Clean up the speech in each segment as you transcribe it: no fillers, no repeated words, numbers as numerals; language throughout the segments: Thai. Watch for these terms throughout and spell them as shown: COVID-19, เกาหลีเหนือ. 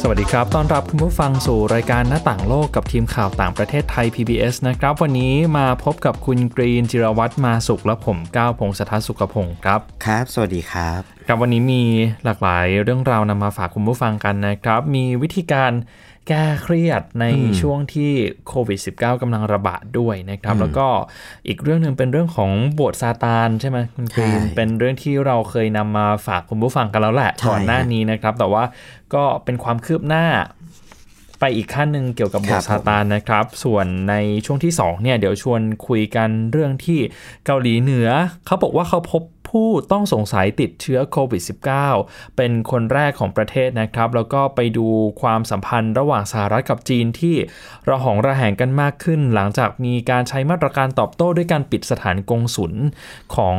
สวัสดีครับต้อนรับคุณผู้ฟังสู่รายการหน้าต่างโลกกับทีมข่าวต่างประเทศไทย PBS นะครับวันนี้มาพบกับคุณกรีนจิรวัตรมาสุขและผมก้าวพงศธรสุขพงศ์ครับครับสวัสดีครับครับวันนี้มีหลากหลายเรื่องราวนำมาฝากคุณผู้ฟังกันนะครับมีวิธีการแก้เครียดในช่วงที่โควิด -19 กำลังระบาดด้วยนะครับแล้วก็อีกเรื่องนึงเป็นเรื่องของโบสถ์ซาตานใช่ไหมคุณกรีนเป็นเรื่องที่เราเคยนำมาฝากคุณผู้ฟังกันแล้วแหละก่อนหน้านี้นะครับแต่ว่าก็เป็นความคืบหน้าไปอีกขั้นหนึ่งเกี่ยวกับโบสถ์ซาตานนะครับส่วนในช่วงที่2เนี่ยเดี๋ยวชวนคุยกันเรื่องที่เกาหลีเหนือเขาบอกว่าเขาพบผู้ต้องสงสัยติดเชื้อโควิด -19 เป็นคนแรกของประเทศนะครับแล้วก็ไปดูความสัมพันธ์ระหว่างสหรัฐกับจีนที่ระหองระแหงกันมากขึ้นหลังจากมีการใช้มาตรการตอบโต้ด้วยการปิดสถานกงสุลของ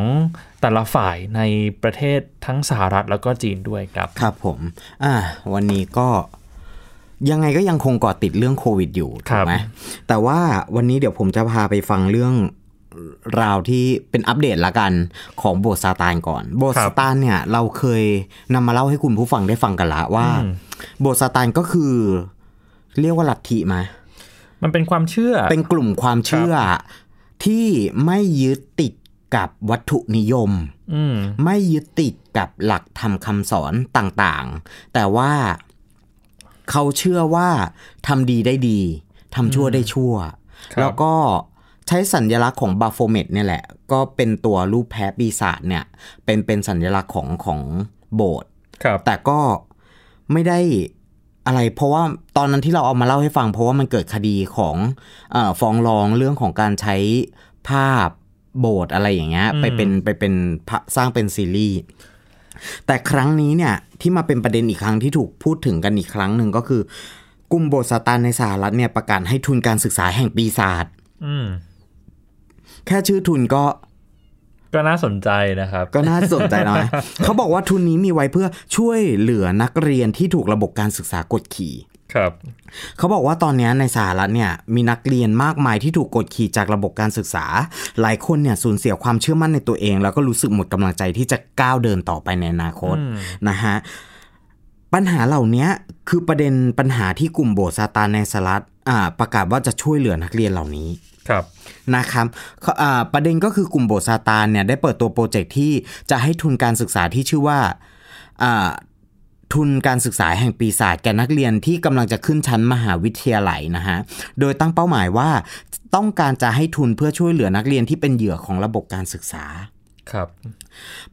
แต่ละฝ่ายในประเทศทั้งสหรัฐแล้วก็จีนด้วยครับครับผมวันนี้ก็ยังไงก็ยังคงเกาะติดเรื่องโควิดอยู่ถูกไหมแต่ว่าวันนี้เดี๋ยวผมจะพาไปฟังเรื่องราวที่เป็นอัปเดตละกันของโบสถ์ซาตานก่อนโบสถ์ซาตานเนี่ยเราเคยนำมาเล่าให้คุณผู้ฟังได้ฟังกันละว่าโบสถ์ซาตานก็คือเรียกว่าลัทธิมั้ยมันเป็นความเชื่อเป็นกลุ่มความเชื่อที่ไม่ยึดติดกับวัตถุนิยมไม่ยึดติดกับหลักธรรมคำสอนต่างๆแต่ว่าเขาเชื่อว่าทำดีได้ดีทำชั่วได้ชั่วแล้วก็ใช้สัญลักษณ์ของบาโฟเมตเนี่ยแหละก็เป็นตัวรูปแพะปีศาจเนี่ยเป็นสัญลักษณ์ของโบสถ์แต่ก็ไม่ได้อะไรเพราะว่าตอนนั้นที่เราเอามาเล่าให้ฟังเพราะว่ามันเกิดคดีของฟ้องร้องเรื่องของการใช้ภาพโบสถ์อะไรอย่างเงี้ยไปเป็นสร้างเป็นซีรีส์แต่ครั้งนี้เนี่ยที่มาเป็นประเด็นอีกครั้งที่ถูกพูดถึงกันอีกครั้งหนึ่งก็คือกลุ่มโบสถ์ซาตานในสหรัฐเนี่ยประกาศให้ทุนการศึกษาแห่งปีศาจแค่ชื่อทุนก็น่าสนใจนะครับก็น่าสนใจนะ เขาบอกว่าทุนนี้มีไว้เพื่อช่วยเหลือนักเรียนที่ถูกระบบการศึกษากดขี่ครับเขาบอกว่าตอนนี้ในสหรัฐเนี่ยมีนักเรียนมากมายที่ถูกกดขี่จากระบบการศึกษาหลายคนเนี่ยสูญเสียความเชื่อมั่นในตัวเองแล้วก็รู้สึกหมดกำลังใจที่จะก้าวเดินต่อไปในอนาคตนะฮะปัญหาเหล่านี้คือประเด็นปัญหาที่กลุ่มโบสถ์ซาตานในสหรัฐประกาศว่าจะช่วยเหลือนักเรียนเหล่านี้นะครับประเด็นก็คือกลุ่มโบสถ์ซาตานเนี่ยได้เปิดตัวโปรเจกต์ที่จะให้ทุนการศึกษาที่ชื่อว่าทุนการศึกษาแห่งปีศาจแก่นักเรียนที่กำลังจะขึ้นชั้นมหาวิทยาลัยนะฮะโดยตั้งเป้าหมายว่าต้องการจะให้ทุนเพื่อช่วยเหลือนักเรียนที่เป็นเหยื่อของระบบการศึกษาครับ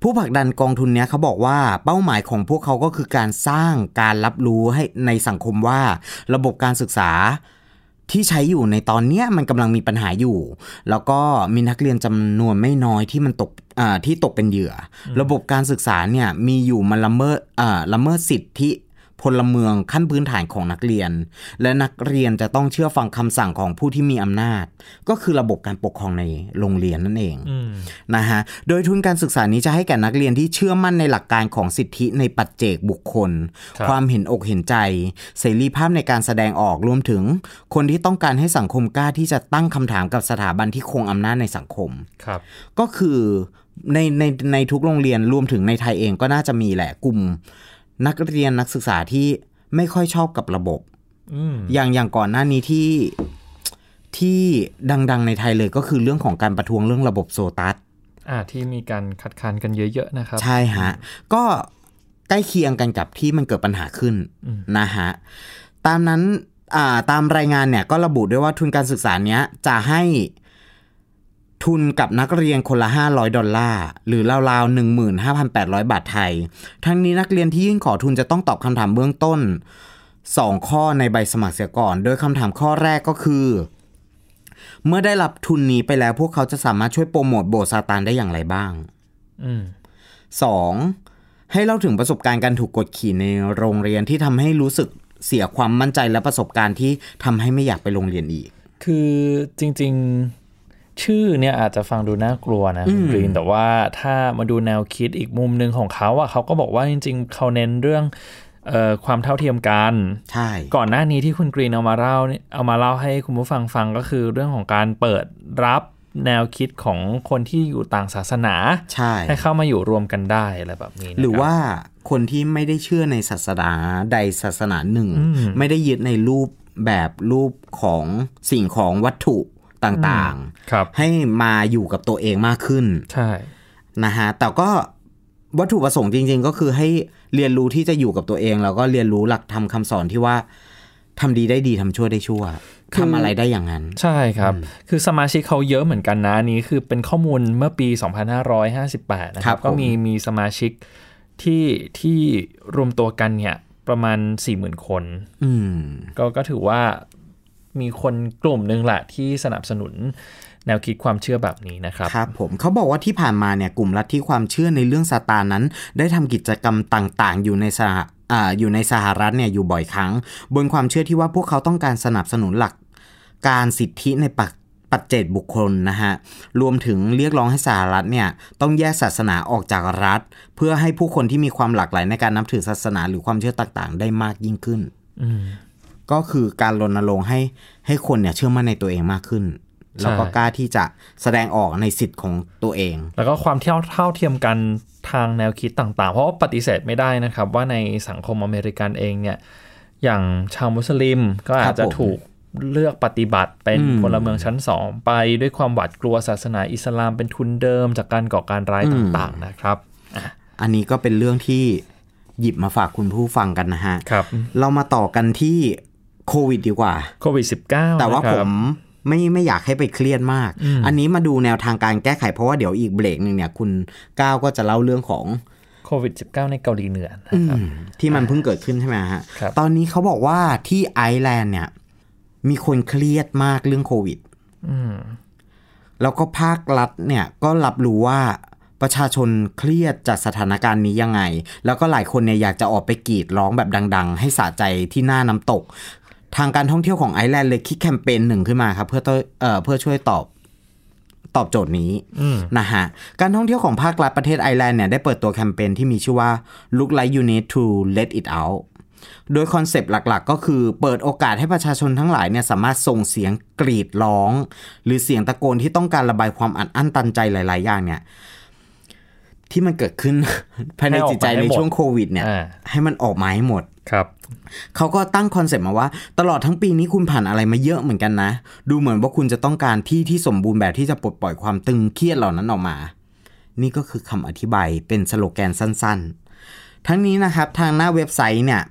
ผู้ผลักดันกองทุนเนี้ยเขาบอกว่าเป้าหมายของพวกเขาก็คือการสร้างการรับรู้ให้ในสังคมว่าระบบการศึกษาที่ใช้อยู่ในตอนนี้มันกำลังมีปัญหาอยู่แล้วก็มีนักเรียนจำนวนไม่น้อยที่ตกเป็นเหยื่อระบบการศึกษาเนี่ยมีอยู่มันละเมิดสิทธิพลเมืองขั้นพื้นฐานของนักเรียนและนักเรียนจะต้องเชื่อฟังคำสั่งของผู้ที่มีอำนาจก็คือระบบการปกครองในโรงเรียนนั่นเองนะฮะโดยทุนการศึกษานี้จะให้แก่นักเรียนที่เชื่อมั่นในหลักการของสิทธิในปัจเจกบุคคลความเห็นอกเห็นใจเสรีภาพในการแสดงออกรวมถึงคนที่ต้องการให้สังคมกล้าที่จะตั้งคำถามกับสถาบันที่คงอำนาจในสังคมก็คือในทุกโรงเรียนรวมถึงในไทยเองก็น่าจะมีแหละกลุ่มนักเรียนนักศึกษาที่ไม่ค่อยชอบกับระบบอย่างก่อนหน้านี้ที่ดังๆในไทยเลยก็คือเรื่องของการประท้วงเรื่องระบบโซตัสที่มีการคัดค้านกันเยอะๆนะครับใช่ฮะก็ใกล้เคียงกันกับที่มันเกิดปัญหาขึ้นนะฮะตามรายงานเนี่ยก็ระบุด้วยว่าทุนการศึกษาเนี้ยจะให้ทุนกับนักเรียนคนละ$500หรือราวๆ 15,800 บาทไทยทั้งนี้นักเรียนที่ยื่นขอทุนจะต้องตอบคำถามเบื้องต้น2ข้อในใบสมัครเสียก่อนโดยคำถามข้อแรกก็คือเมื่อได้รับทุนนี้ไปแล้วพวกเขาจะสามารถช่วยโปรโมทโบสถ์ซาตานได้อย่างไรบ้าง2ให้เล่าถึงประสบการณ์การถูกกดขี่ในโรงเรียนที่ทำให้รู้สึกเสียความมั่นใจและประสบการณ์ที่ทำให้ไม่อยากไปโรงเรียนอีกคือจริงๆชื่อเนี่ยอาจจะฟังดูน่ากลัวนะกรีนแต่ว่าถ้ามาดูแนวคิดอีกมุมนึงของเขาอ่ะเขาก็บอกว่าจริงๆเขาเน้นเรื่อง ความเท่าเทียมกันใช่ก่อนหน้านี้ที่คุณกรีนเอามาเล่าให้คุณผู้ฟังฟังก็คือเรื่องของการเปิดรับแนวคิดของคนที่อยู่ต่างศาสนาใช่ให้เข้ามาอยู่รวมกันได้อะไรแบบนี้หรือว่าคนที่ไม่ได้เชื่อในศาสนาใดศาสนาหนึ่งไม่ได้ยึดในรูปแบบรูปของสิ่งของวัตถุต่างๆให้มาอยู่กับตัวเองมากขึ้นใช่นะฮะแต่ก็วัตถุประสงค์จริงๆก็คือให้เรียนรู้ที่จะอยู่กับตัวเองแล้วก็เรียนรู้หลักธรรมคำสอนที่ว่าทำดีได้ดีทำชั่วได้ชั่วทำอะไรได้อย่างนั้นใช่ครับคือสมาชิกเขาเยอะเหมือนกันนะนี้คือเป็นข้อมูลเมื่อปี 2558 นะครับก็มีสมาชิกที่รวมตัวกันเนี่ยประมาณ 40,000 คนก็ถือว่ามีคนกลุ่มนึงแหละที่สนับสนุนแนวคิดความเชื่อแบบนี้นะครับครับผมเขาบอกว่าที่ผ่านมาเนี่ยกลุ่มลัทธิความเชื่อในเรื่องซาตานนั้นได้ทำกิจกรรมต่างๆอยู่ในสหรัฐเนี่ยอยู่บ่อยครั้งบนความเชื่อที่ว่าพวกเขาต้องการสนับสนุนหลักการสิทธิในปัจเจกบุคคลนะฮะรวมถึงเรียกร้องให้สหรัฐเนี่ยต้องแยกศาสนาออกจากรัฐเพื่อให้ผู้คนที่มีความหลากหลายในการนับถือศาสนาหรือความเชื่อต่างๆได้มากยิ่งขึ้นก็คือการรณรงค์ให้คนเนี่ยเชื่อมั่นในตัวเองมากขึ้นแล้วก็กล้าที่จะแสดงออกในสิทธิ์ของตัวเองแล้วก็ความเท่าเทียมกันทางแนวคิดต่างๆเพราะว่าปฏิเสธไม่ได้นะครับว่าในสังคมอเมริกันเองเนี่ยอย่างชาวมุสลิมก็อาจจะถูกเลือกปฏิบัติเป็นพลเมืองชั้น2ไปด้วยความหวาดกลัวศาสนาอิสลามเป็นทุนเดิมจากการก่อการร้ายต่างๆนะครับอันนี้ก็เป็นเรื่องที่หยิบมาฝากคุณผู้ฟังกันนะฮะเรามาต่อกันที่โควิดดีกว่าโควิด -19 แต่ว่าผมไม่อยากให้ไปเครียดมากอันนี้มาดูแนวทางการแก้ไขเพราะว่าเดี๋ยวอีกเบรกนึงเนี่ยคุณก้าวก็จะเล่าเรื่องของโควิด -19 ในเกาหลีเหนือนะครับที่มันเพิ่งเกิดขึ้นใช่ไหมฮะตอนนี้เขาบอกว่าที่ไอซ์แลนด์เนี่ยมีคนเครียดมากเรื่องโควิดแล้วก็ภาครัฐเนี่ยก็รับรู้ว่าประชาชนเครียดจากสถานการณ์นี้ยังไงแล้วก็หลายคนเนี่ยอยากจะออกไปกรีดร้องแบบดังๆให้สะใจที่หน้าน้ำตกทางการท่องเที่ยวของไอร์แลนด์เลยคิดแคมเปญหนึ่งขึ้นมาครับเพื่อช่วยตอบโจทย์นี้นะฮะการท่องเที่ยวของภาครัฐประเทศไอร์แลนด์เนี่ยได้เปิดตัวแคมเปญที่มีชื่อว่า Look Like You Need to Let It Out โดยคอนเซปต์หลักๆก็คือเปิดโอกาสให้ประชาชนทั้งหลายเนี่ยสามารถส่งเสียงกรีดร้องหรือเสียงตะโกนที่ต้องการระบายความอัดอั้นตันใจหลายๆอย่างเนี่ยที่มันเกิดขึ้นภายในจิตใจในช่วงโควิดเนี่ยให้มันออกมาให้หมดครับเขาก็ตั้งคอนเซ็ปต์มาว่าตลอดทั้งปีนี้คุณผ่านอะไรมาเยอะเหมือนกันนะดูเหมือนว่าคุณจะต้องการที่ที่สมบูรณ์แบบที่จะปลดปล่อยความตึงเครียดเหล่านั้นออกมานี่ก็คือคำอธิบายเป็นสโลแกนสั้นๆทั้งนี้นะครับทางหน้าเว็บไซต์เนี่ย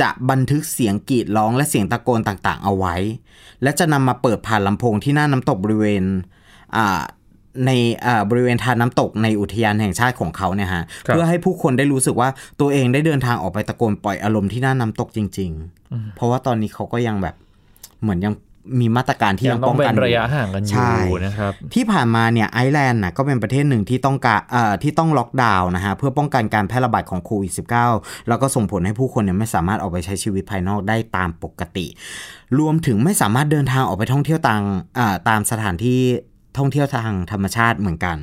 จะบันทึกเสียงกรีดร้องและเสียงตะโกนต่างๆเอาไว้และจะนำมาเปิดผ่านลำโพงที่หน้าน้ำตกบริเวณในบริเวณทานน้ำตกในอุทยานแห่งชาติของเขาเนี่ยฮะเพื่อให้ผู้คนได้รู้สึกว่าตัวเองได้เดินทางออกไปตะโกนปล่อยอารมณ์ที่หน้าน้ำตกจริงๆเพราะว่าตอนนี้เขาก็ยังแบบเหมือนยังมีมาตรการที่ยังป้องกันระยะห่างกันอยู่นะครับที่ผ่านมาเนี่ยไอร์แลนด์นะก็เป็นประเทศหนึ่งที่ต้องล็อกดาวน์นะฮะเพื่อป้องกันการแพร่ระบาดของโควิด -19 แล้วก็ส่งผลให้ผู้คนเนี่ยไม่สามารถออกไปใช้ชีวิตภายนอกได้ตามปกติรวมถึงไม่สามารถเดินทางออกไปท่องเที่ยวตามสถานที่ท่องเที่ยวทางธรรมชาติเหมือนกัน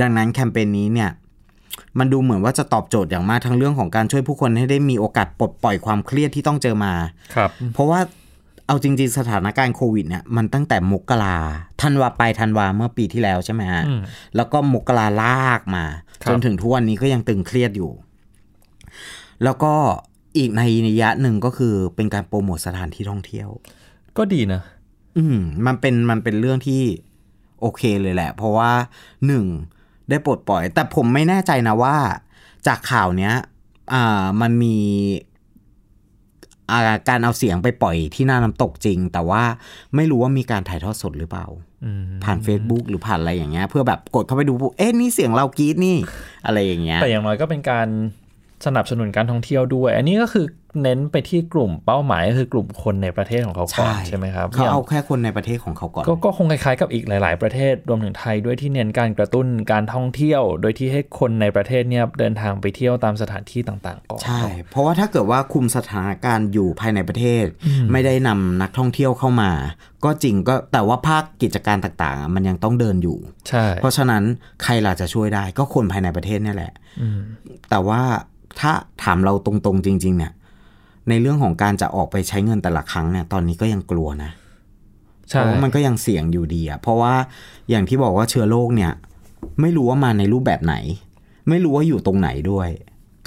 ดังนั้นแคมเปญนี้เนี่ยมันดูเหมือนว่าจะตอบโจทย์อย่างมากทั้งเรื่องของการช่วยผู้คนให้ได้มีโอกาสปลดปล่อยความเครียดที่ต้องเจอมาครับเพราะว่าเอาจริงๆสถานการณ์โควิดเนี่ยมันตั้งแต่ธันวาเมื่อปีที่แล้วใช่ไหมฮะแล้วก็มกราลากมาจนถึงทุกวันนี้ก็ยังตึงเครียดอยู่แล้วก็อีกในนัยยะหนึ่งก็คือเป็นการโปรโมทสถานที่ท่องเที่ยวก็ดีนะมันเป็นเรื่องที่โอเคเลยแหละเพราะว่า1ได้ปลดปล่อยแต่ผมไม่แน่ใจนะว่าจากข่าวเนี้ยมันมีการเอาเสียงไปปล่อยที่หน้าน้ำตกจริงแต่ว่าไม่รู้ว่ามีการถ่ายทอดสดหรือเปล่าผ่าน Facebook หรือผ่านอะไรอย่างเงี้ยเพื่อแบบกดเข้าไปดูเอ๊ะนี่เสียงเรากรี๊ดนี่อะไรอย่างเงี้ยแต่อย่างน้อยก็เป็นการสนับสนุนการท่องเที่ยวด้วยอันนี้ก็คือเน้นไปที่กลุ่มเป้าหมายก็คือกลุ่มคนในประเทศของเขาก่อนใช่ไหมครับเขาเอาแค่คนในประเทศของเขาก่อนก็คงคล้ายๆกับอีกหลายๆประเทศรวมถึงไทยด้วยที่เน้นการกระตุ้นการท่องเที่ยวโดยที่ให้คนในประเทศเนี่ยเดินทางไปเที่ยวตามสถานที่ต่างๆก่อนใช่เพราะว่าถ้าเกิดว่าคุมสถานการณ์อยู่ภายในประเทศไม่ได้นำนักท่องเที่ยวเข้ามาก็จริงก็แต่ว่าภาคกิจการต่างๆมันยังต้องเดินอยู่ใช่เพราะฉะนั้นใครล่ะจะช่วยได้ก็คนภายในประเทศนี่แหละแต่ว่าถ้าถามเราตรงๆจริงๆเนี่ย ในเรื่องของการจะออกไปใช้เงินแต่ละครั้งเนี่ยตอนนี้ก็ยังกลัวนะเพราะว่ามันก็ยังเสี่ยงอยู่ดีอะเพราะว่าอย่างที่บอกว่าเชื้อโรคเนี่ยไม่รู้ว่ามาในรูปแบบไหนไม่รู้ว่าอยู่ตรงไหนด้วย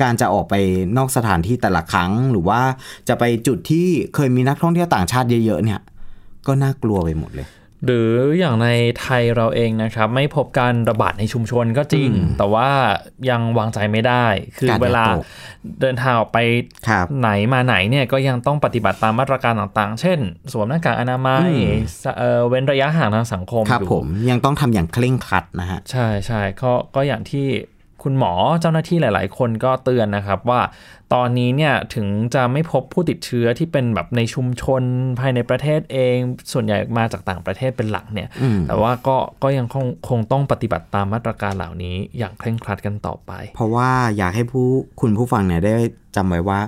การจะออกไปนอกสถานที่แต่ละครั้งหรือว่าจะไปจุดที่เคยมีนักท่องเที่ยวต่างชาติเยอะๆเนี่ยก็น่ากลัวไปหมดเลยหรืออย่างในไทยเราเองนะครับไม่พบการระบาดในชุมชนก็จริงแต่ว่ายังวางใจไม่ได้คือเวลาเดินทางออกไปไหนมาไหนเนี่ยก็ยังต้องปฏิบัติตามมาตรการต่างๆเช่นสวมหน้ากากอนามัยเว้นระยะห่างทางสังคมอยู่ผมยังต้องทำอย่างเคร่งครัดนะฮะใช่ๆก็อย่างที่คุณหมอเจ้าหน้าที่หลายๆคนก็เตือนนะครับว่าตอนนี้เนี่ยถึงจะไม่พบผู้ติดเชื้อที่เป็นแบบในชุมชนภายในประเทศเองส่วนใหญ่มาจากต่างประเทศเป็นหลักเนี่ยแต่ว่าก็ยังคงต้องปฏิบัติตามมาตรการเหล่านี้อย่างเคร่งครัดกันต่อไปเพราะว่าอยากให้คุณผู้ฟังเนี่ยได้จำไว้ว่า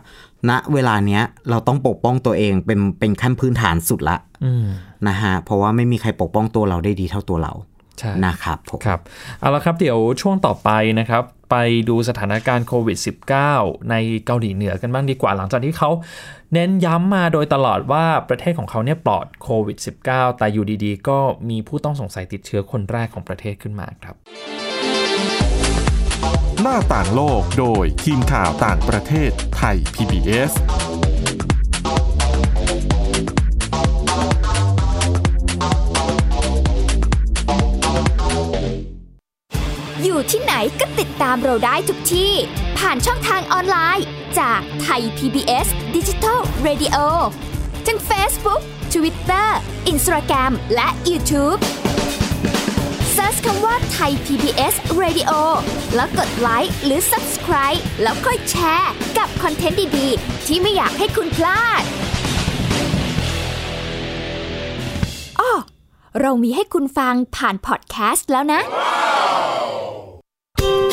ณเวลาเนี้ยเราต้องปกป้องตัวเองเป็นขั้นพื้นฐานสุดละนะฮะเพราะว่าไม่มีใครปกป้องตัวเราได้ดีเท่าตัวเรานะครับครับเอาละครับเดี๋ยวช่วงต่อไปนะครับไปดูสถานการณ์โควิด -19 ในเกาหลีเหนือกันบ้างดีกว่าหลังจากที่เขาเน้นย้ำมาโดยตลอดว่าประเทศของเขาเนี่ยปลอดโควิด -19 แต่อยู่ดีๆก็มีผู้ต้องสงสัยติดเชื้อคนแรกของประเทศขึ้นมาครับหน้าต่างโลกโดยทีมข่าวต่างประเทศไทย PBSที่ไหนก็ติดตามเราได้ทุกที่ผ่านช่องทางออนไลน์จากไทย PBS Digital Radio ทั้ง Facebook, Twitter, Instagram และ YouTube Search คำว่าไทย PBS Radio แล้วกดไลค์หรือ Subscribe แล้วค่อยแชร์กับคอนเทนต์ดีๆที่ไม่อยากให้คุณพลาดอ้อเรามีให้คุณฟังผ่านพอดแคสต์แล้วนะ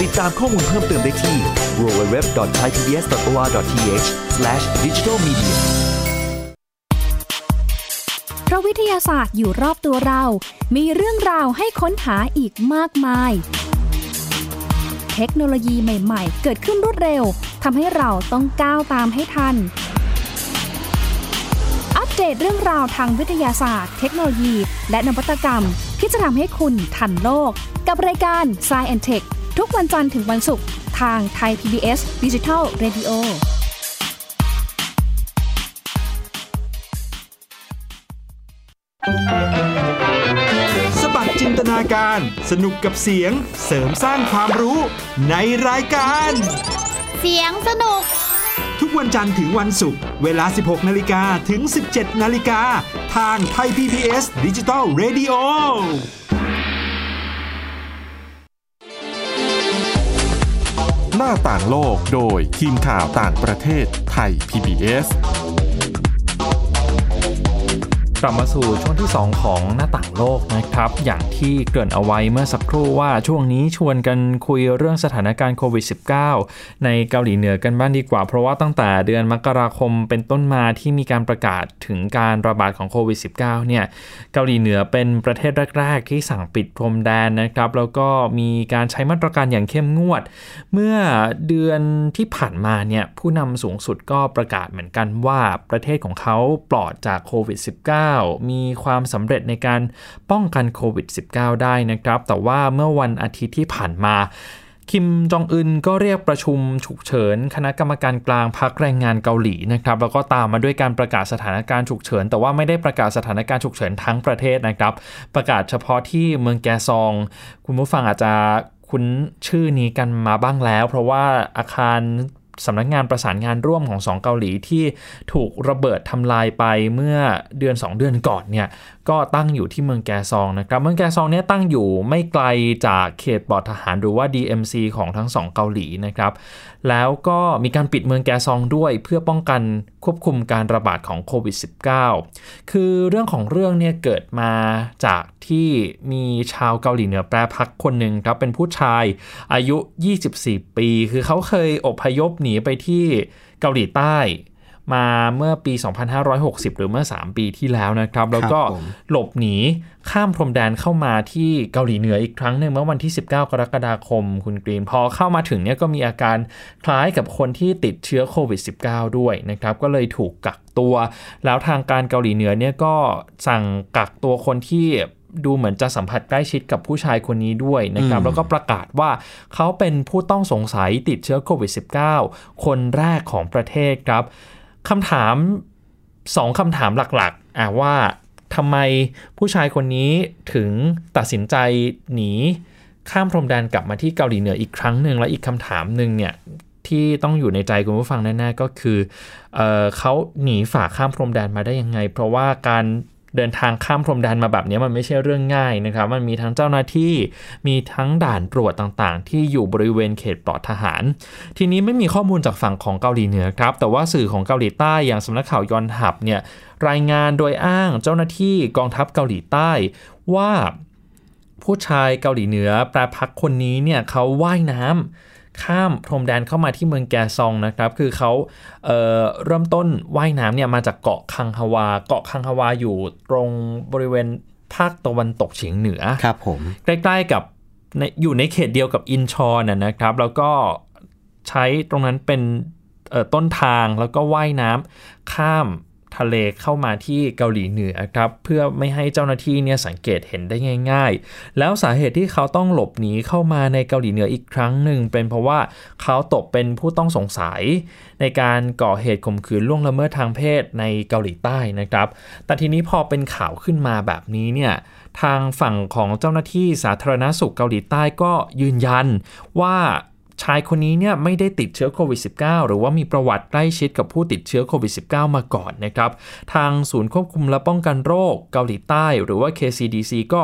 ติดตามข้อมูลเพิ่มเติมได้ที่ www.thaipbs.or.th/digitalmedia เพราะวิทยาศาสตร์อยู่รอบตัวเรามีเรื่องราวให้ค้นหาอีกมากมายเทคโนโลยีใหม่ๆเกิดขึ้นรวดเร็วทำให้เราต้องก้าวตามให้ทันอัปเดตเรื่องราวทางวิทยาศาสตร์เทคโนโลยีและนวัตกรรมที่จะทำให้คุณทันโลกกับรายการ Science and Techทุกวันจันทร์ถึงวันศุกร์ทางไทย PBS Digital Radio สบัดจินตนาการสนุกกับเสียงเสริมสร้างความรู้ในรายการเสียงสนุกทุกวันจันทร์ถึงวันศุกร์เวลา 16:00 น. ถึง 17:00 น. ทางไทย PBS Digital Radioหน้าต่างโลกโดยทีมข่าวต่างประเทศไทย PBS กลับมาสู่ช่วงที่2ของหน้าต่างโลกนะครับอย่างที่เกริ่นเอาไว้เมื่อสักครู่ว่าช่วงนี้ชวนกันคุยเรื่องสถานการณ์โควิด -19 ในเกาหลีเหนือกันบ้างดีกว่าเพราะว่าตั้งแต่เดือนมกราคมเป็นต้นมาที่มีการประกาศถึงการระบาดของโควิด -19 เนี่ยเกาหลีเหนือเป็นประเทศแรกๆที่สั่งปิดพรมแดนนะครับแล้วก็มีการใช้มาตรการอย่างเข้มงวดเมื่อเดือนที่ผ่านมาเนี่ยผู้นำสูงสุดก็ประกาศเหมือนกันว่าประเทศของเขาปลอดจากโควิด -19มีความสำเร็จในการป้องกันโควิด -19 ได้นะครับแต่ว่าเมื่อวันอาทิตย์ที่ผ่านมาคิมจองอึนก็เรียกประชุมฉุกเฉินคณะกรรมการกลางพรรคแรงงานเกาหลีนะครับแล้วก็ตามมาด้วยการประกาศสถานการณ์ฉุกเฉินแต่ว่าไม่ได้ประกาศสถานการณ์ฉุกเฉินทั้งประเทศนะครับประกาศเฉพาะที่เมืองแกซองคุณผู้ฟังอาจจะคุ้นชื่อนี้กันมาบ้างแล้วเพราะว่าอาคารสำนักงานประสานงานร่วมของ2เกาหลีที่ถูกระเบิดทำลายไปเมื่อ2 เดือนก่อนเนี่ย ก็ตั้งอยู่ที่เมืองแกซองนะครับเมืองแกซองเนี่ยตั้งอยู่ไม่ไกลจากเขตปลอดทหารหรือว่า DMZ ของทั้ง2เกาหลีนะครับแล้วก็มีการปิดเมืองแกซองด้วยเพื่อป้องกันควบคุมการระบาดของโควิด -19 คือเรื่องของเรื่องเนี่ยเกิดมาจากที่มีชาวเกาหลีเหนือแปรพักคนหนึ่งครับเป็นผู้ชายอายุ24ปีคือเขาเคยอพยพหนีไปที่เกาหลีใต้มาเมื่อปี2560หรือเมื่อ3ปีที่แล้วนะครับแล้วก็หลบหนีข้ามพรมแดนเข้ามาที่เกาหลีเหนืออีกครั้งหนึ่งเมื่อวันที่19กรกฎาคมคุณกรีนพอเข้ามาถึงเนี่ยก็มีอาการคล้ายกับคนที่ติดเชื้อโควิด -19 ด้วยนะครับก็เลยถูกกักตัวแล้วทางการเกาหลีเหนือเนี่ยก็สั่งกักตัวคนที่ดูเหมือนจะสัมผัสใกล้ชิดกับผู้ชายคนนี้ด้วยนะครับแล้วก็ประกาศว่าเขาเป็นผู้ต้องสงสัยติดเชื้อโควิด -19 คนแรกของประเทศครับคำถาม2คำถามหลักๆว่าทำไมผู้ชายคนนี้ถึงตัดสินใจหนีข้ามพรมแดนกลับมาที่เกาหลีเหนืออีกครั้งหนึ่งและอีกคำถามหนึ่งเนี่ยที่ต้องอยู่ในใจคุณผู้ฟังแน่ๆก็คือเขาหนีฝ่าข้ามพรมแดนมาได้ยังไงเพราะว่าการเดินทางข้ามพรมแดนมาแบบนี้มันไม่ใช่เรื่องง่ายนะครับมันมีทั้งเจ้าหน้าที่มีทั้งด่านตรวจต่างๆที่อยู่บริเวณเขตปลอดทหารทีนี้ไม่มีข้อมูลจากฝั่งของเกาหลีเหนือครับแต่ว่าสื่อของเกาหลีใต้อย่างสำนักข่าวยอนหับเนี่ยรายงานโดยอ้างเจ้าหน้าที่กองทัพเกาหลีใต้ว่าผู้ชายเกาหลีเหนือแปรพักคนนี้เนี่ยเขาว่ายน้ำข้ามพรมแดนเข้ามาที่เมืองแกซองนะครับคือเขาเริ่มต้นว่ายน้ำเนี่ยมาจากเกาะคังฮวาเกาะคังฮวาอยู่ตรงบริเวณภาคตะวันตกเฉียงเหนือครับผมใกล้ๆกับอยู่ในเขตเดียวกับอินชอนนะครับแล้วก็ใช้ตรงนั้นเป็นต้นทางแล้วก็ว่ายน้ำข้ามทะเลเข้ามาที่เกาหลีเหนือครับเพื่อไม่ให้เจ้าหน้าที่เนี่ยสังเกตเห็นได้ง่ายๆแล้วสาเหตุที่เขาต้องหลบหนีเข้ามาในเกาหลีเหนืออีกครั้งหนึ่งเป็นเพราะว่าเขาตกเป็นผู้ต้องสงสัยในการก่อเหตุข่มขืนล่วงละเมิดทางเพศในเกาหลีใต้นะครับแต่ทีนี้พอเป็นข่าวขึ้นมาแบบนี้เนี่ยทางฝั่งของเจ้าหน้าที่สาธารณสุขเกาหลีใต้ก็ยืนยันว่าชายคนนี้เนี่ยไม่ได้ติดเชื้อโควิด -19 หรือว่ามีประวัติใกล้ชิดกับผู้ติดเชื้อโควิด -19 มาก่อนนะครับทางศูนย์ควบคุมและป้องกันโรคเกาหลีใต้หรือว่า KCDC ก็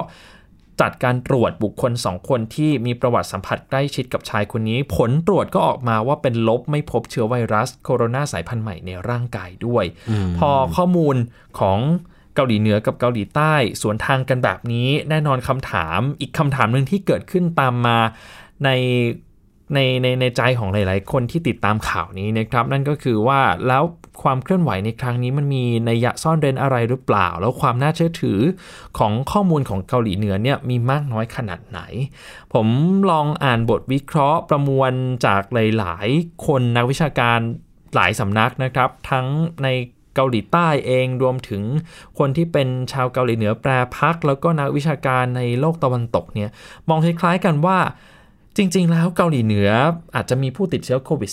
จัดการตรวจบุคคล2คนที่มีประวัติสัมผัสใกล้ชิดกับชายคนนี้ผลตรวจก็ออกมาว่าเป็นลบไม่พบเชื้อไวรัสโคโรนาสายพันธุ์ใหม่ในร่างกายด้วยพอข้อมูลของเกาหลีเหนือกับเกาหลีใต้สวนทางกันแบบนี้แน่นอนคำถามอีกคำถามนึงที่เกิดขึ้นตามมาในใจของหลายๆคนที่ติดตามข่าวนี้นะครับนั่นก็คือว่าแล้วความเคลื่อนไหวในครั้งนี้มันมีนัยซ่อนเร้นอะไรหรือเปล่าแล้วความน่าเชื่อถือของข้อมูลของเกาหลีเหนือเนี่ยมีมากน้อยขนาดไหนผมลองอ่านบทวิเคราะห์ประมวลจากหลายๆคนนักวิชาการหลายสำนักนะครับทั้งในเกาหลีใต้เองรวมถึงคนที่เป็นชาวเกาหลีเหนือแปรพักแล้วก็นักวิชาการในโลกตะวันตกเนี่ยมองคล้ายๆกันว่าจริงๆแล้วเกาหลีเหนืออาจจะมีผู้ติดเชื้อโควิด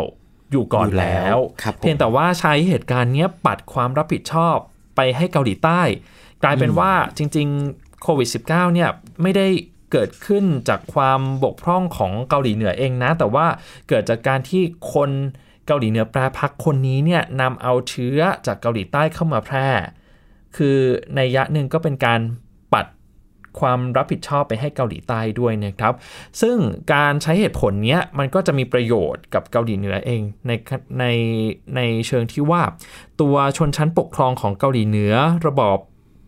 -19 อยู่ก่อนแล้วเพียงแต่ว่าใช้เหตุการณ์นี้ปัดความรับผิดชอบไปให้เกาหลีใต้กลายเป็นว่าจริงๆโควิด -19 เนี่ยไม่ได้เกิดขึ้นจากความบกพร่องของเกาหลีเหนือเองนะแต่ว่าเกิดจากการที่คนเกาหลีเหนือแปรพักคนนี้เนี่ยนำเอาเชื้อจากเกาหลีใต้เข้ามาแพร่คือในระยะหนึ่งก็เป็นการปัดความรับผิดชอบไปให้เกาหลีใต้ด้วยนะครับซึ่งการใช้เหตุผลเนี้ยมันก็จะมีประโยชน์กับเกาหลีเหนือเองในเชิงที่ว่าตัวชนชั้นปกครองของเกาหลีเหนือระบอบ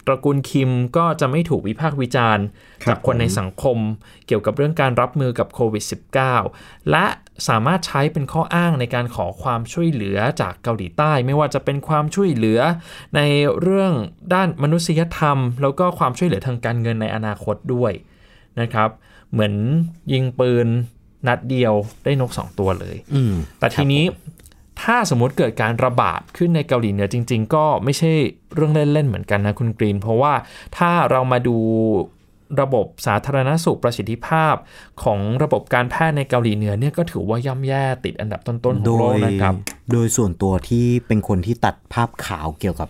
ตระกูลคิมก็จะไม่ถูกวิพากษ์วิจารณ์จากคนในสังคมเกี่ยวกับเรื่องการรับมือกับโควิด -19 และสามารถใช้เป็นข้ออ้างในการขอความช่วยเหลือจากเกาหลีใต้ไม่ว่าจะเป็นความช่วยเหลือในเรื่องด้านมนุษยธรรมแล้วก็ความช่วยเหลือทางการเงินในอนาคตด้วยนะครับเหมือนยิงปืนนัดเดียวได้นก2ตัวเลยแต่ทีนี้ถ้าสมมติเกิดการระบาดขึ้นในเกาหลีเหนือจริงๆก็ไม่ใช่เรื่องเล่นๆเหมือนกันนะคุณกรีนเพราะว่าถ้าเรามาดูระบบสาธารณสุขประสิทธิภาพของระบบการแพทย์ในเกาหลีเหนือเนี่ยก็ถือว่าย่ำแย่ติดอันดับต้นๆของโลกนะครับโดยส่วนตัวที่เป็นคนที่ตัดภาพข่าวเกี่ยวกับ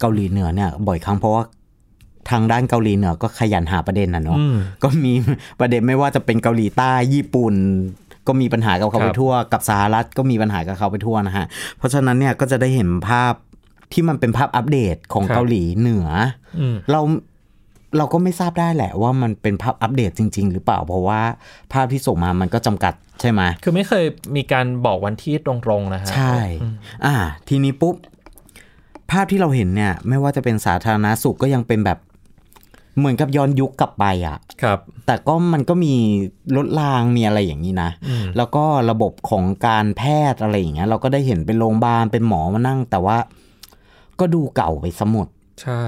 เกาหลีเหนือเนี่ยบ่อยครั้งเพราะว่าทางด้านเกาหลีเหนือก็ขยันหาประเด็นนะเนาะก็มีประเด็นไม่ว่าจะเป็นเกาหลีใต้ญี่ปุ่นก็มีปัญหากับเขาไปทั่วกับสหรัฐก็มีปัญหากับเขาไปทั่วนะฮะเพราะฉะนั้นเนี่ยก็จะได้เห็นภาพ ที่มันเป็นภาพอัปเดตของเกาหลีเหนือเราก็ไม่ทราบได้แหละว่ามันเป็นภาพอัปเดตจริงๆหรือเปล่าเพราะว่าภาพที่ส่งมามันก็จำกัดใช่ไหมคือไม่เคยมีการบอกวันที่ตรงๆนะฮะใช่ทีนี้ปุ๊บภาพที่เราเห็นเนี่ยไม่ว่าจะเป็นสาธารณสุขก็ยังเป็นแบบเหมือนกับย้อนยุคกลับไปอ่ะครับแต่ก็มันก็มีลดรางมีอะไรอย่างนี้นะแล้วก็ระบบของการแพทย์อะไรอย่างเงี้ยเราก็ได้เห็นเป็นโรงพยาบาลเป็นหมอมานั่งแต่ว่าก็ดูเก่าไปสมุดใช่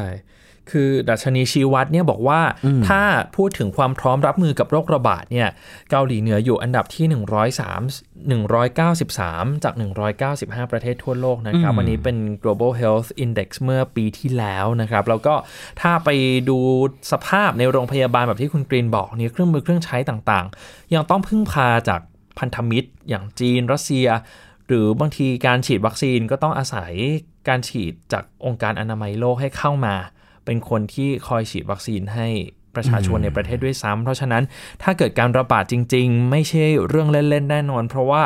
คือดัชนีชี้วัดเนี่ยบอกว่าถ้าพูดถึงความพร้อมรับมือกับโรคระบาดเนี่ยเกาหลีเหนืออยู่อันดับที่193จาก195ประเทศทั่วโลกนะครับวันนี้เป็น Global Health Index เมื่อปีที่แล้วนะครับแล้วก็ถ้าไปดูสภาพในโรงพยาบาลแบบที่คุณกรีนบอกเนี่ยเครื่องมือเครื่องใช้ต่างๆยังต้องพึ่งพาจากพันธมิตรอย่างจีนรัสเซียหรือบางทีการฉีดวัคซีนก็ต้องอาศัยการฉีดจากองค์การอนามัยโลกให้เข้ามาเป็นคนที่คอยฉีดวัคซีนให้ประชาชนในประเทศด้วยซ้ำเพราะฉะนั้นถ้าเกิดการระบาดจริงๆไม่ใช่เรื่องเล่นๆแน่นอนเพราะว่า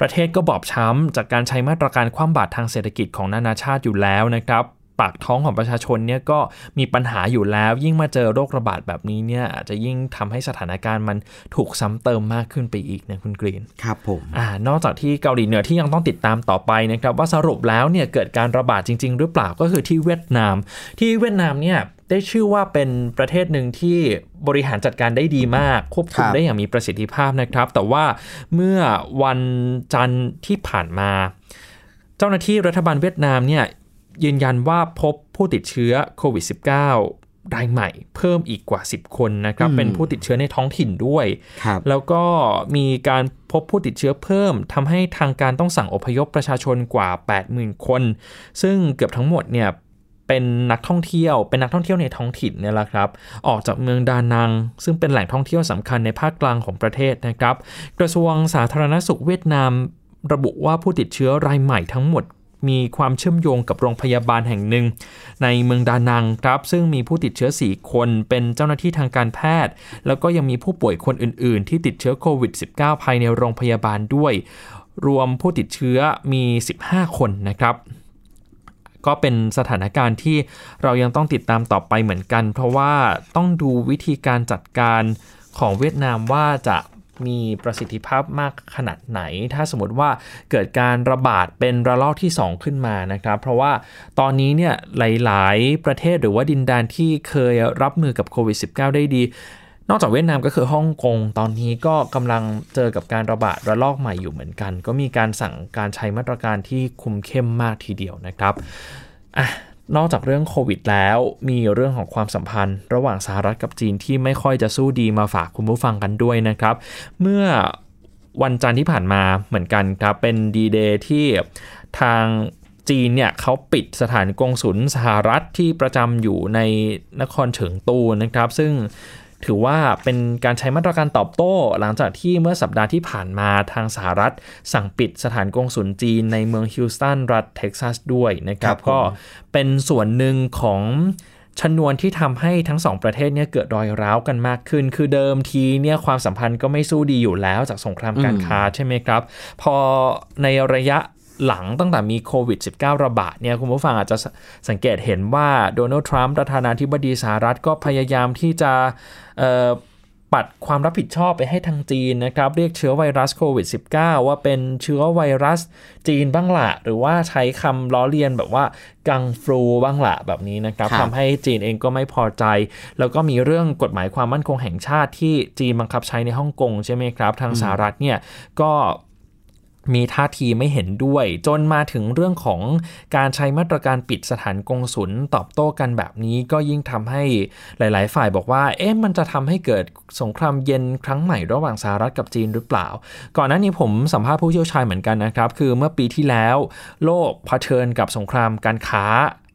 ประเทศก็บอบช้ำจากการใช้มาตรการคว่ำบาตรทางเศรษฐกิจของนานาชาติอยู่แล้วนะครับปากท้องของประชาชนเนี่ยก็มีปัญหาอยู่แล้วยิ่งมาเจอโรคระบาดแบบนี้เนี่ยอาจจะยิ่งทำให้สถานการณ์มันถูกซ้ำเติมมากขึ้นไปอีกนะคุณกรีนครับผมนอกจากที่เกาหลีเหนือที่ยังต้องติดตามต่อไปนะครับว่าสรุปแล้วเนี่ยเกิดการระบาดจริงๆหรือเปล่าก็คือที่เวียดนามเนี่ยได้ชื่อว่าเป็นประเทศหนึ่งที่บริหารจัดการได้ดีมากควบคุมได้อย่างมีประสิทธิภาพนะครับแต่ว่าเมื่อวันจันทร์ที่ผ่านมาเจ้าหน้าที่รัฐบาลเวียดนามเนี่ยยืนยันว่าพบผู้ติดเชื้อโควิด -19 รายใหม่เพิ่มอีกกว่า10คนนะครับเป็นผู้ติดเชื้อในท้องถิ่นด้วยแล้วก็มีการพบผู้ติดเชื้อเพิ่มทำให้ทางการต้องสั่งอพยพประชาชนกว่า 80,000 คนซึ่งเกือบทั้งหมดเนี่ยเป็นนักท่องเที่ยวในท้องถิ่นเนี่ยแหละครับออกจากเมืองดานังซึ่งเป็นแหล่งท่องเที่ยวสำคัญในภาคกลางของประเทศนะครับกระทรวงสาธารณสุขเวียดนามระบุว่าผู้ติดเชื้อรายใหม่ทั้งหมดมีความเชื่อมโยงกับโรงพยาบาลแห่งหนึ่งในเมืองดานังครับซึ่งมีผู้ติดเชื้อ4คนเป็นเจ้าหน้าที่ทางการแพทย์แล้วก็ยังมีผู้ป่วยคนอื่นๆที่ติดเชื้อโควิด -19 ภายในโรงพยาบาลด้วยรวมผู้ติดเชื้อมี15คนนะครับก็เป็นสถานการณ์ที่เรายังต้องติดตามต่อไปเหมือนกันเพราะว่าต้องดูวิธีการจัดการของเวียดนามว่าจะมีประสิทธิภาพมากขนาดไหนถ้าสมมติว่าเกิดการระบาดเป็นระลอกที่2ขึ้นมานะครับเพราะว่าตอนนี้เนี่ยหลายๆประเทศหรือว่าดินแดนที่เคยรับมือกับโควิด -19 ได้ดีนอกจากเวียดนามก็คือฮ่องกงตอนนี้ก็กำลังเจอกับการระบาดระลอกใหม่อยู่เหมือนกันก็มีการสั่งการใช้มาตรการที่คุมเข้มมากทีเดียวนะครับนอกจากเรื่องโควิดแล้วมีเรื่องของความสัมพันธ์ระหว่างสหรัฐกับจีนที่ไม่ค่อยจะสู้ดีมาฝากคุณผู้ฟังกันด้วยนะครับเมื่อวันจันทร์ที่ผ่านมาเหมือนกันครับเป็น D-Day ที่ทางจีนเนี่ยเขาปิดสถานกงสุลสหรัฐที่ประจำอยู่ในนครเฉิงตูนะครับซึ่งถือว่าเป็นการใช้มาตรการตอบโต้หลังจากที่เมื่อสัปดาห์ที่ผ่านมาทางสหรัฐสั่งปิดสถานกงสุลจีนในเมืองฮิวสตันรัฐเท็กซัสด้วยนะครับก็เป็นส่วนหนึ่งของชนวนที่ทำให้ทั้งสองประเทศเนี่ยเกิดรอยร้าวกันมากขึ้นคือเดิมทีเนี่ยความสัมพันธ์ก็ไม่สู้ดีอยู่แล้วจากสงครามการค้าใช่ไหมครับพอในระยะหลังตั้งแต่มีโควิด -19 ระบาดเนี่ยคุณผู้ฟังอาจจะสังเกตเห็นว่าโดนัลด์ทรัมป์ประธานาธิบดีสหรัฐก็พยายามที่จะปัดความรับผิดชอบไปให้ทางจีนนะครับเรียกเชื้อไวรัสโควิด -19 ว่าเป็นเชื้อไวรัสจีนบ้างละหรือว่าใช้คำล้อเลียนแบบว่ากังฟลูบ้างละแบบนี้นะครับทำให้จีนเองก็ไม่พอใจแล้วก็มีเรื่องกฎหมายความมั่นคงแห่งชาติที่จีนบังคับใช้ในฮ่องกงใช่ไหมครับทางสหรัฐเนี่ยก็มีท่าทีไม่เห็นด้วยจนมาถึงเรื่องของการใช้มาตรการปิดสถานกงสุลตอบโต้กันแบบนี้ก็ยิ่งทำให้หลายๆฝ่ายบอกว่ามันจะทำให้เกิดสงครามเย็นครั้งใหม่ระหว่างสหรัฐกับจีนหรือเปล่าก่อนหน้านี้ผมสัมภาษณ์ผู้เชี่ยวชาญเหมือนกันนะครับคือเมื่อปีที่แล้วโลกเผชิญกับสงครามการค้า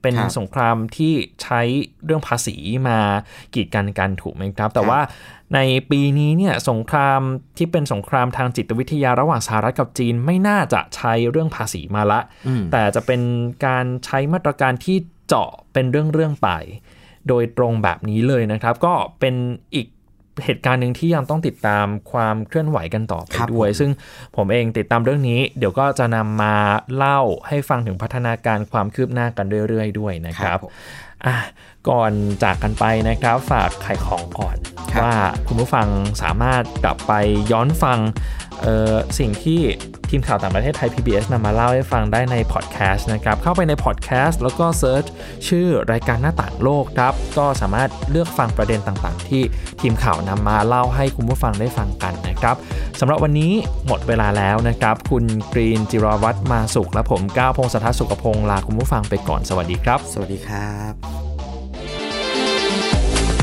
เป็นสงครามที่ใช้เรื่องภาษีมากีดกันกันถูกไหมครับแต่ว่าในปีนี้เนี่ยสงครามที่เป็นสงครามทางจิตวิทยาระหว่างสหรัฐกับจีนไม่น่าจะใช้เรื่องภาษีมาละแต่จะเป็นการใช้มาตรการที่เจาะเป็นเรื่องไปโดยตรงแบบนี้เลยนะครับก็เป็นอีก เหตุการณ์หนึ่งที่ยังต้องติดตามความเคลื่อนไหวกันต่อไปด้วยซึ่งผมเองติดตามเรื่องนี้เดี๋ยวก็จะนำมาเล่าให้ฟังถึงพัฒนาการความคืบหน้ากันเรื่อยๆด้วยนะครับก่อนจากกันไปนะครับฝากขายของก่อนว่าคุณผู้ฟังสามารถกลับไปย้อนฟังสิ่งที่ทีมข่าวต่างประเทศไทย PBS นำมาเล่าให้ฟังได้ในพอดแคสต์นะครับเข้าไปในพอดแคสต์แล้วก็เซิร์ชชื่อรายการหน้าต่างโลกครับก็สามารถเลือกฟังประเด็นต่างๆที่ทีมข่าวนำมาเล่าให้คุณผู้ฟังได้ฟังกันนะครับสำหรับวันนี้หมดเวลาแล้วนะครับคุณกรีนจิรวัฒน์มาสุขและผมก้าวพงศธรสุขพงศ์ลาคุณผู้ฟังไปก่อนสวัสดีครับสวัสดีครับ